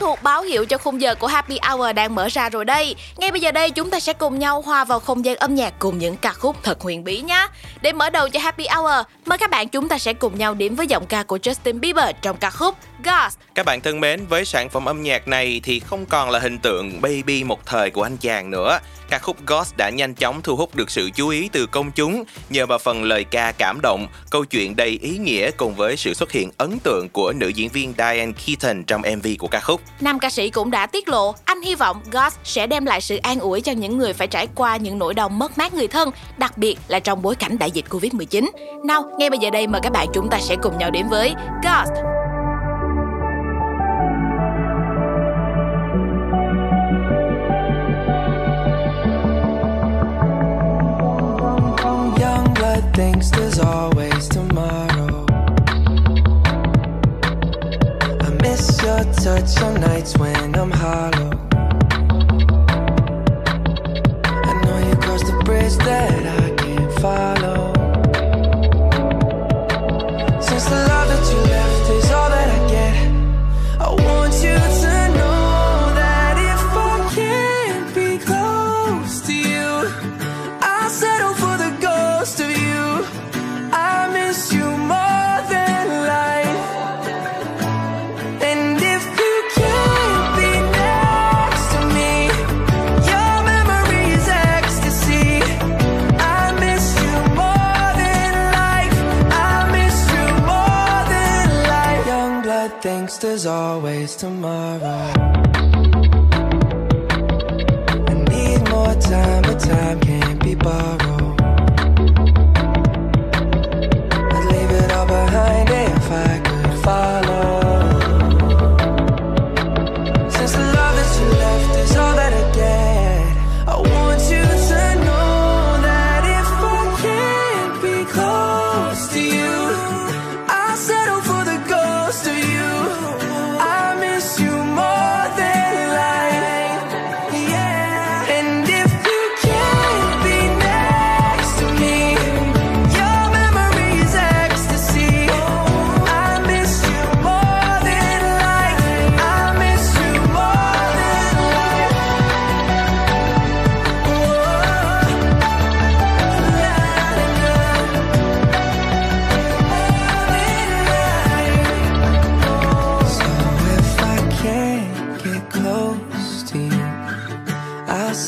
thuộc báo hiệu cho khung giờ của Happy Hour đang mở ra rồi đây. Ngay bây giờ đây chúng ta sẽ cùng nhau hòa vào không gian âm nhạc cùng những ca khúc thật huyền bí nhé. Để mở đầu cho Happy Hour, mời các bạn chúng ta sẽ cùng nhau điểm với giọng ca của Justin Bieber trong ca khúc God. Các bạn thân mến, với sản phẩm âm nhạc này thì không còn là hình tượng baby một thời của anh chàng nữa. Ca khúc God đã nhanh chóng thu hút được sự chú ý từ công chúng nhờ vào phần lời ca cảm động, câu chuyện đầy ý nghĩa cùng với sự xuất hiện ấn tượng của nữ diễn viên Diane Keaton trong em vê của ca khúc. Nam ca sĩ cũng đã tiết lộ anh hy vọng God sẽ đem lại sự an ủi cho những người phải trải qua những nỗi đau mất mát người thân, đặc biệt là trong bối cảnh đại dịch covid mười chín. Nào, ngay bây giờ đây mời các bạn chúng ta sẽ cùng nhau đến với God. Thinks there's always tomorrow. I miss your touch on nights when I'm hollow. I know you crossed the bridge that I can't follow. Since the love that you left is all that I get, I want you to know that if I can't be close to you, I'll settle for the ghost of you. Thinks there's always tomorrow. I need more time, but time can't be borrowed. I'd leave it all behind if I could follow. Since the love that you left is all that I get, I want you to know that if I can't be close to you, I'll settle for the ghost of you.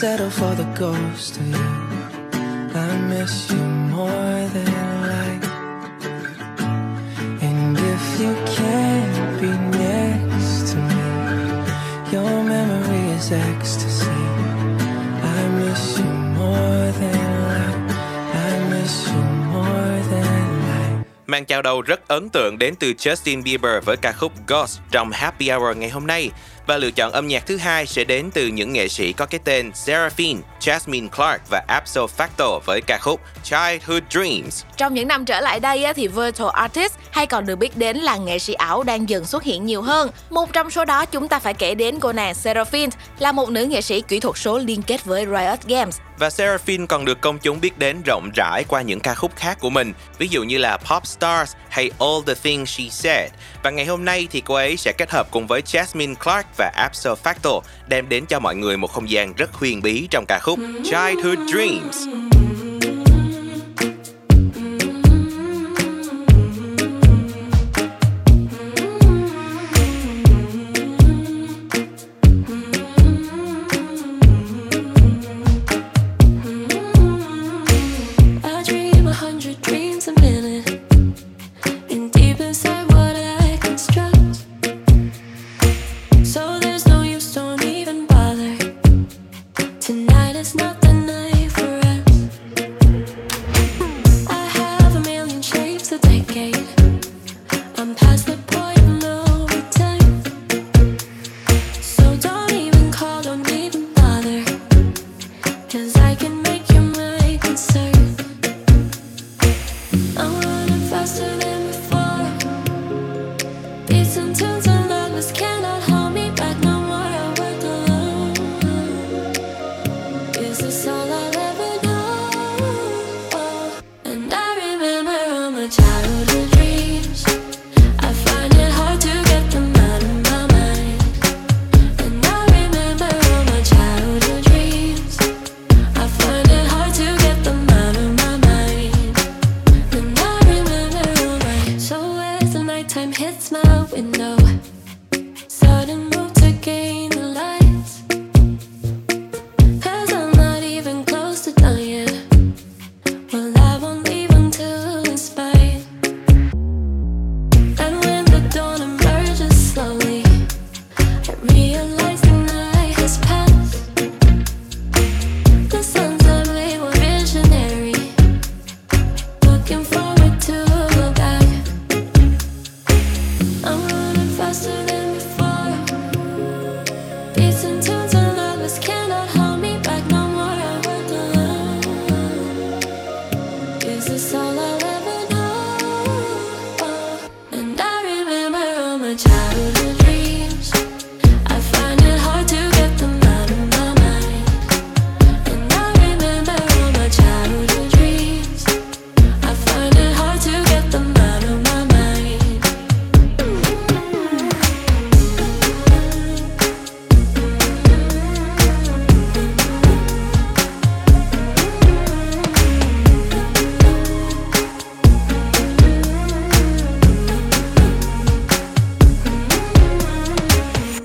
Settle for the ghost of you. I miss you more than life. And if you can't be next to me, your memory is ecstasy. I miss you more than life. I miss you more than life. Mang chào đầu rất ấn tượng đến từ Justin Bieber với ca khúc Ghost trong Happy Hour ngày hôm nay. Và lựa chọn âm nhạc thứ hai sẽ đến từ những nghệ sĩ có cái tên Seraphine, Jasmine Clark và Absol Factor với ca khúc Childhood Dreams. Trong những năm trở lại đây thì virtual artist hay còn được biết đến là nghệ sĩ ảo đang dần xuất hiện nhiều hơn. Một trong số đó chúng ta phải kể đến cô nàng Seraphine, là một nữ nghệ sĩ kỹ thuật số liên kết với Riot Games. Và Seraphine còn được công chúng biết đến rộng rãi qua những ca khúc khác của mình, ví dụ như là Pop Stars hay All the Things She Said. Và ngày hôm nay thì cô ấy sẽ kết hợp cùng với Jasmine Clark và Absol Factor đem đến cho mọi người một không gian rất huyền bí trong ca khúc Childhood Dreams. It's not the night for us. hits my window. Sudden move to gain the light, cause I'm not even close to done yet. Well, I won't leave until it's spite. And when the dawn emerges slowly, I realize the night has passed. The sun's up, we were visionary, looking forward to a back. I'm running faster than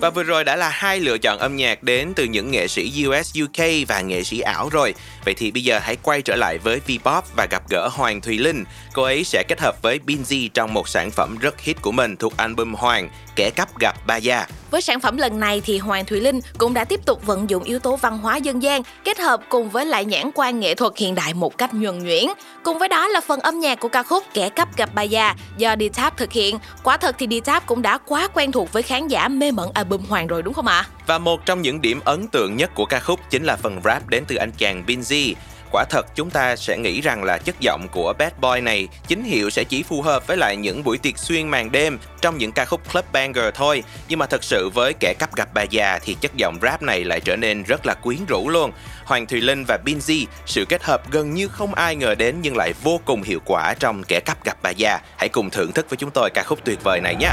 Và vừa rồi đã là hai lựa chọn âm nhạc đến từ những nghệ sĩ u ét, u ca và nghệ sĩ ảo rồi. Vậy thì bây giờ hãy quay trở lại với V-pop và gặp gỡ Hoàng Thùy Linh. Cô ấy sẽ kết hợp với Binz trong một sản phẩm rất hit của mình thuộc album Hoàng, Kẻ Cắp Gặp Ba Gia. Với sản phẩm lần này thì Hoàng Thùy Linh cũng đã tiếp tục vận dụng yếu tố văn hóa dân gian kết hợp cùng với lại nhãn quan nghệ thuật hiện đại một cách nhuần nhuyễn. Cùng với đó là phần âm nhạc của ca khúc Kẻ Cắp Gặp Bà Già do D-Tap thực hiện. Quả thật thì D-Tap cũng đã quá quen thuộc với khán giả mê mẩn album Hoàng rồi đúng không ạ? Và một trong những điểm ấn tượng nhất của ca khúc chính là phần rap đến từ anh chàng Binz. Quả thật chúng ta sẽ nghĩ rằng là chất giọng của Bad Boy này chính hiệu sẽ chỉ phù hợp với lại những buổi tiệc xuyên màn đêm trong những ca khúc club banger thôi. Nhưng mà thật sự với Kẻ Cắp Gặp Bà Già thì chất giọng rap này lại trở nên rất là quyến rũ luôn. Hoàng Thùy Linh và Binz, sự kết hợp gần như không ai ngờ đến nhưng lại vô cùng hiệu quả trong Kẻ Cắp Gặp Bà Già. Hãy cùng thưởng thức với chúng tôi ca khúc tuyệt vời này nhé.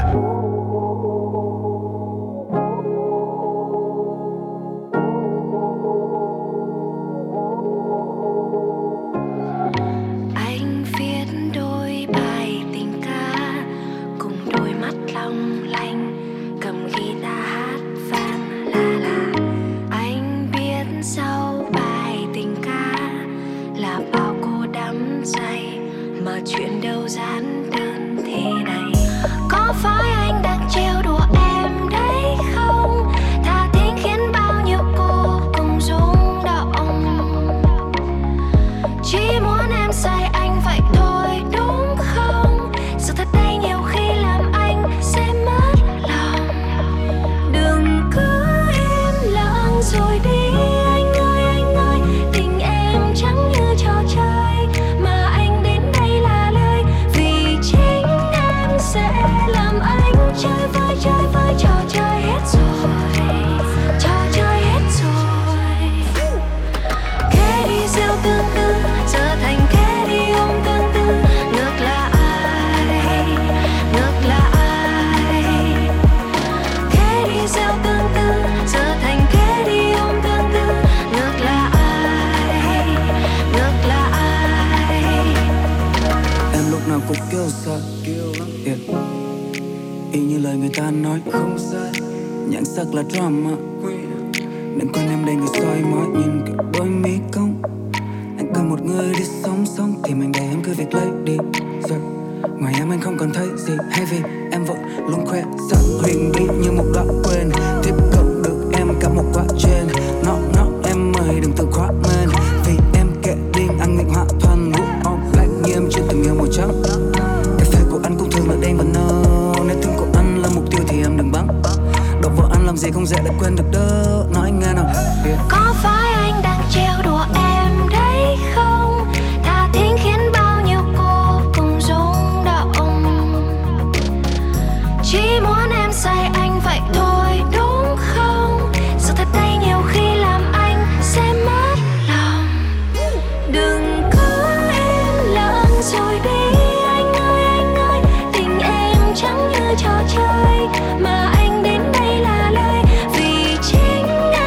Trò chơi mà anh đến đây là lời vì chính anh.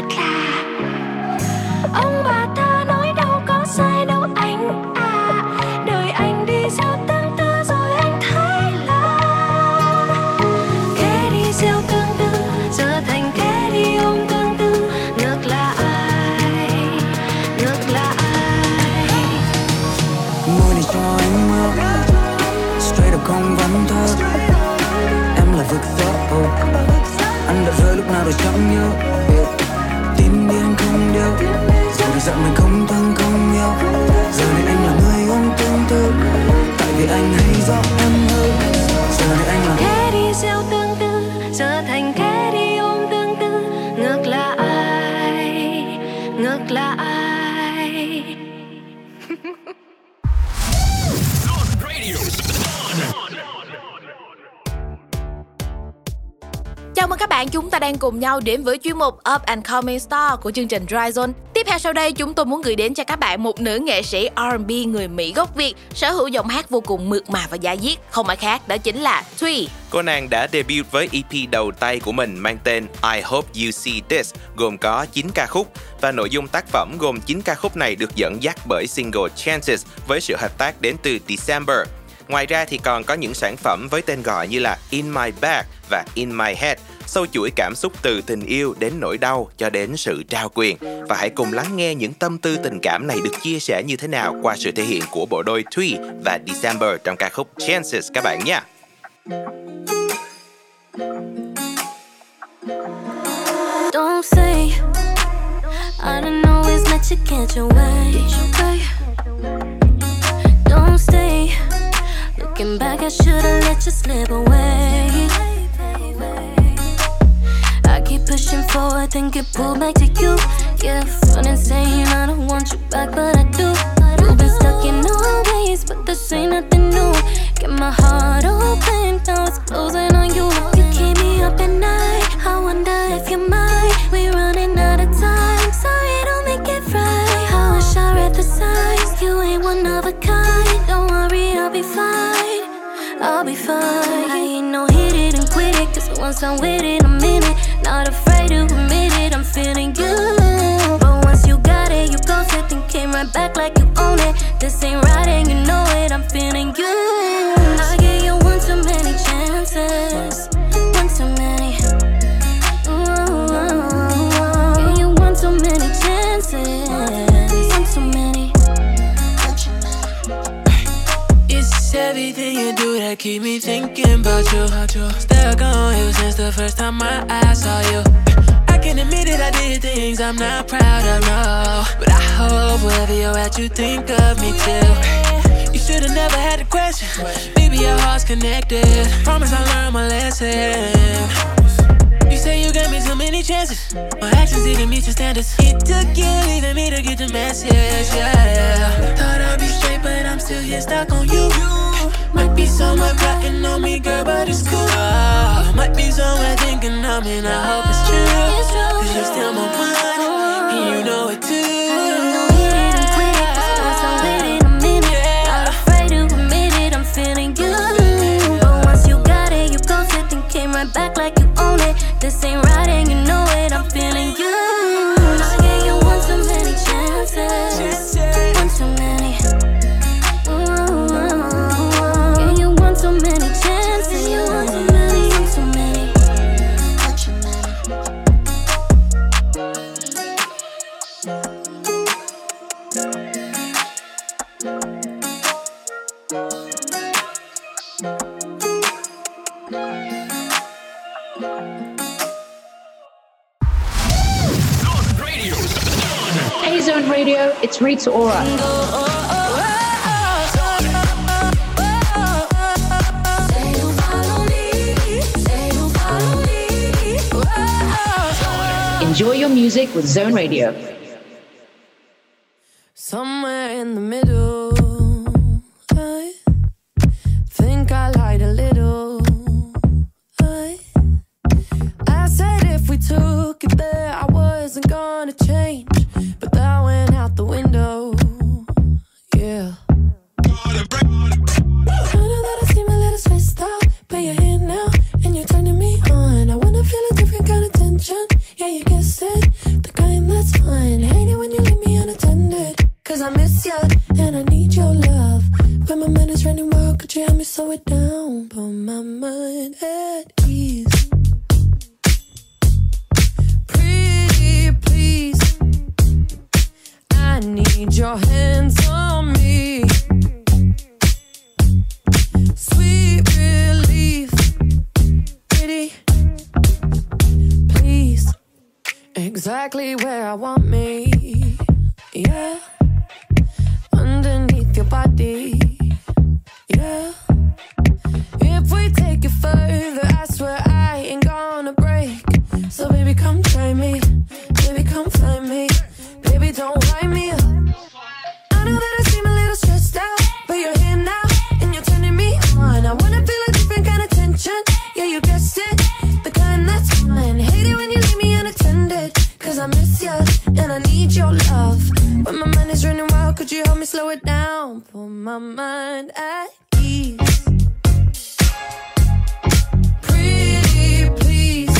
biết là ông bà ta nói đâu có sai đâu anh à. Đời anh đi gieo tương tư rồi anh thấy là kẻ đi gieo tương tư giờ thành kẻ đi ôm tương tư. Ngược là ai, ngược là ai. Môi này cho anh mơ, straight up không vấn thơ. Em là vực gió, anh đã rơi lúc nào rồi chẳng nhớ. Tin đi anh không đeo, rồi thì giận mình không thân không yêu. Giờ này anh là người ôm tương tư, tại vì anh hay do em hơn. Giờ này anh là kẻ đi gieo tương tư, giờ thành kẻ đi ôm tương tư. Ngược là ai, ngược là ai. Chào mừng các bạn, chúng ta đang cùng nhau điểm với chuyên mục Up and Coming Star của chương trình Drive Zone. Tiếp theo sau đây, chúng tôi muốn gửi đến cho các bạn một nữ nghệ sĩ R and B người Mỹ gốc Việt, sở hữu giọng hát vô cùng mượt mà và da diết, không ai khác đó chính là Thuy. Cô nàng đã debut với E P đầu tay của mình mang tên I Hope You See This, gồm có chín ca khúc và nội dung tác phẩm gồm chín ca khúc này được dẫn dắt bởi single Chances với sự hợp tác đến từ December. Ngoài ra thì còn có những sản phẩm với tên gọi như là In My Bag và In My Head, sâu chuỗi cảm xúc từ tình yêu đến nỗi đau cho đến sự trao quyền. Và hãy cùng lắng nghe những tâm tư tình cảm này được chia sẻ như thế nào qua sự thể hiện của bộ đôi Thuy và December trong ca khúc Chances các bạn nha. Don't say I don't always let you get your way. Don't stay. Looking back, I should've let you slip away. I keep pushing forward, then get pulled back to you. Yeah, fun and saying I don't want you back, but I do. You've been stuck in old ways, but this ain't nothing new. Get my heart open, now it's closing on you. You keep me up at night, I wonder if you're mine. We're running out of time, sorry don't make it right. I wish I read the signs, you ain't one of a kind. Don't worry, I'll be fine. I'll be fine. I ain't no hit it and quit it, cause once I'm with it, I'm in it. Not afraid to admit it, I'm feeling good. But once you got it, you go set and came right back like you own it. This ain't right and you know it, I'm feeling good. I gave you one too many chances, one too many. Ooh, gave you one too many chances, one too many. It's everything you do that keep me thinking about you. Stuck on you since the first time my eyes saw you. I can admit it, I did things I'm not proud of, no. But I hope wherever you're at you think of me too. You should've never had the question, maybe your heart's connected. Promise I learned my lesson. You say you gave me so many chances, my actions didn't meet your standards. It took you leaving me to get the message, yeah. Thought I'd be straight but I'm still here stuck on you. Might be somewhere plotting on me, girl, but it's cool. Oh, might be somewhere thinking I'm in. I hope it's true, cause you're still my one, and you know it too. I ain't no hit it and quit it, cause once I'm with it, I'm in it. Not afraid to admit it, I'm feeling good. But once you got it, you go sit and came right back like you own it. This ain't right and you know it, I'm feeling good. I gave you one too many chances, one too many. Radio, it's Rita Ora. Enjoy your music with Zone Radio. Somewhere in the middle, I think I lied a little. I, I said if we took it there, I wasn't gonna change. But that went out the window, yeah. I know that I seem a little spaced out, but you're here now, and you're turning me on. I wanna feel a different kind of tension, yeah, you guessed it. The me slow it down, put my mind at ease. Pretty please, I need your hands on me. Sweet relief, pretty please, exactly where I want me. Yeah, underneath your body. Yeah, if we take it further, I swear I ain't gonna break. So baby, come try me, baby, come find me, baby, don't wind me up. I know that I seem a little stressed out, but you're here now and you're turning me on. I wanna feel a different kind of tension. Yeah, you guessed it, the kind that's fine. Hate it when you leave me unattended, 'cause I miss ya and I need your love. But my mind is running wild, could you help me slow it down? Put my mind at ease. Pretty please,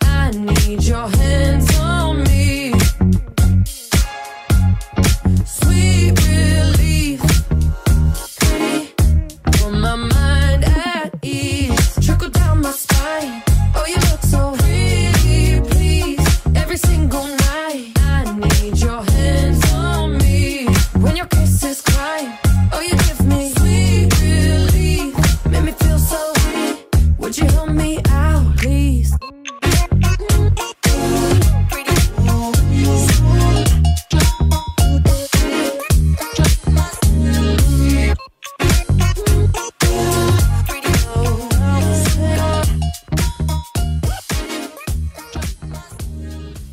I need your hands on me. Sweet relief, pretty, put my mind at ease. Trickle down my spine, oh you look so pretty please. Every single night, I need your hands on me. When your kisses climb, oh you give me sweet relief. Make me feel so weak, would you help me out please?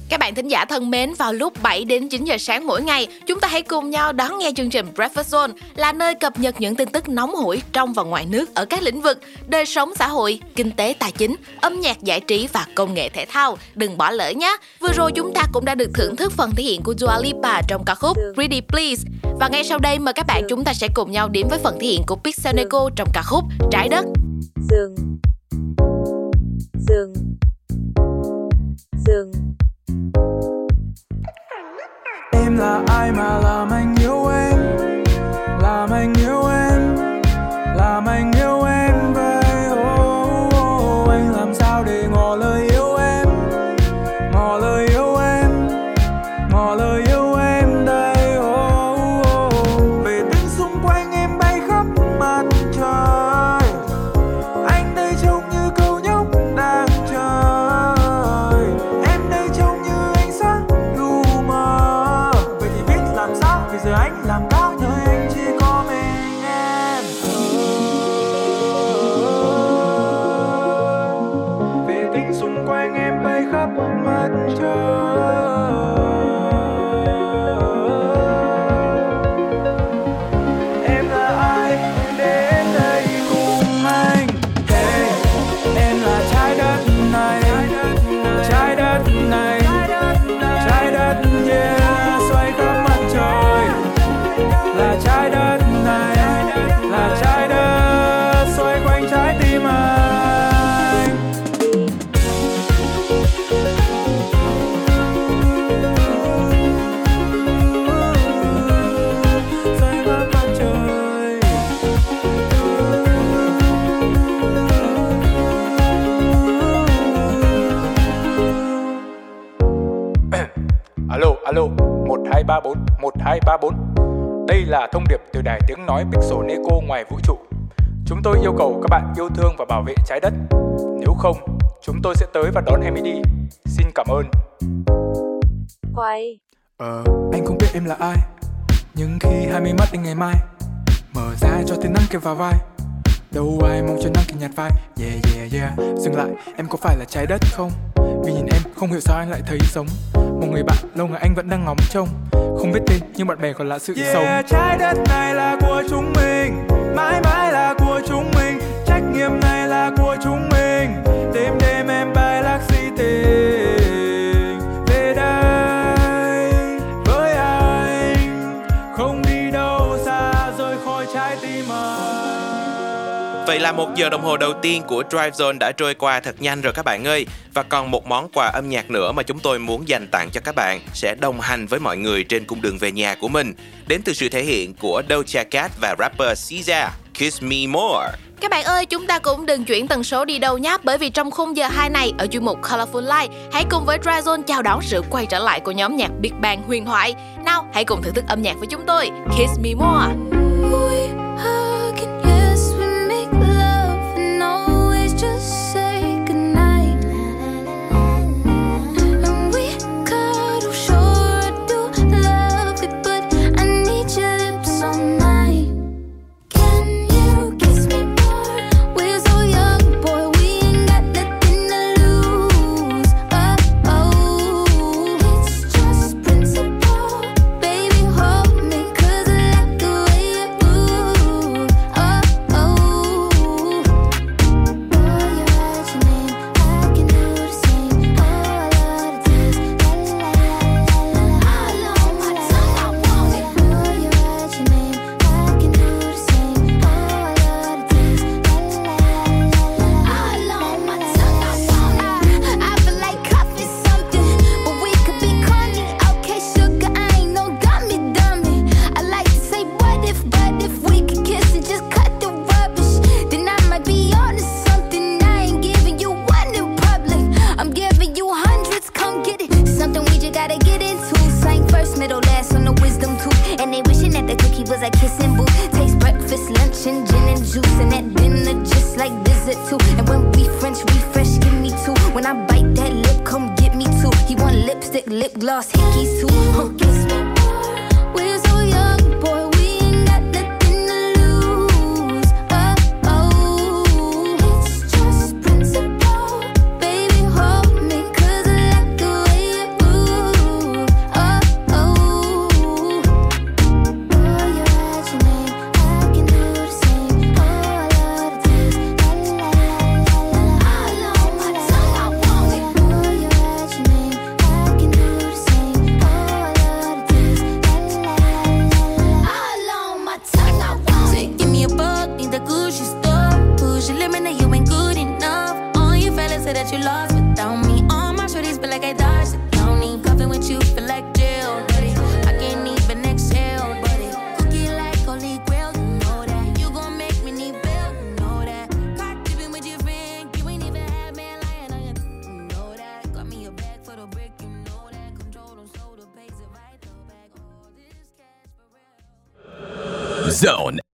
Các bạn thính giả thân mến, vào lúc bảy đến chín giờ sáng mỗi ngày, chúng ta hãy cùng nhau đón nghe chương trình Breakfast Zone là nơi cập nhật những tin tức nóng hổi trong và ngoài nước ở các lĩnh vực đời sống xã hội, kinh tế tài chính, âm nhạc giải trí và công nghệ thể thao. Đừng bỏ lỡ nhé! Vừa rồi chúng ta cũng đã được thưởng thức phần thể hiện của Dua Lipa trong ca khúc Pretty Please. Và ngay sau đây mời các bạn chúng ta sẽ cùng nhau đến với phần thể hiện của Pixelnego trong ca khúc Trái Đất. Dừng. Dừng. Dừng. Em là ai mà làm anh yêu em, làm anh yêu em, làm anh yêu em vậy? Oh, oh, oh. Anh làm sao để ngỏ lời yêu em, ngỏ lời yêu em, ngỏ lời yêu em đây? Oh, oh, oh. Về tình xung quanh em bay khắp mặt trời, anh đây trông như câu nhóc đang chờ. Giờ anh làm có nơi anh chỉ có mình em. Vì tình xung quanh em bay khắp mặt trời. Em là ai đến đây cùng anh? Hey, em là trái đất này, trái đất này, trái đất yeah, xoay khắp mặt trời. Là trái đất này, là trái đất xoay quanh trái tim anh. Xoay khắp mặt trời. Alo, alo, một hai ba bốn, một hai ba bốn. Đây là thông điệp từ đài tiếng nói Pixelnego ngoài vũ trụ. Chúng tôi yêu cầu các bạn yêu thương và bảo vệ trái đất. Nếu không, chúng tôi sẽ tới và đón em ấy đi. Xin cảm ơn. Quay. Ờ, anh không biết em là ai, nhưng khi hai mươi mắt anh ngày mai mở ra cho tia nắng kia vào vai. Đâu ai mong cho nắng kia nhạt vai. Yeah yeah yeah. Dừng lại, em có phải là trái đất không? Vì nhìn em không hiểu sao anh lại thấy giống một người bạn lâu ngày anh vẫn đang ngóng trông. Không biết tên nhưng bạn bè còn là sự yeah, sống. Trái đất này là của chúng mình, mãi mãi là của chúng mình. Trách nhiệm này là của chúng mình. Đêm đêm em bay lạc si tình. Về đây với anh, không đi đâu xa rời khỏi trái tim anh. Vậy là một giờ đồng hồ đầu tiên của Drive Zone đã trôi qua thật nhanh rồi các bạn ơi. Và còn một món quà âm nhạc nữa mà chúng tôi muốn dành tặng cho các bạn sẽ đồng hành với mọi người trên cung đường về nhà của mình, đến từ sự thể hiện của Doja Cat và rapper ét zét a. Kiss Me More. Các bạn ơi, chúng ta cũng đừng chuyển tần số đi đâu nhé, bởi vì trong khung giờ hai này ở chuyên mục Colorful Life, hãy cùng với Drive Zone chào đón sự quay trở lại của nhóm nhạc Big Bang huyền thoại. Nào, hãy cùng thưởng thức âm nhạc với chúng tôi, Kiss Me More.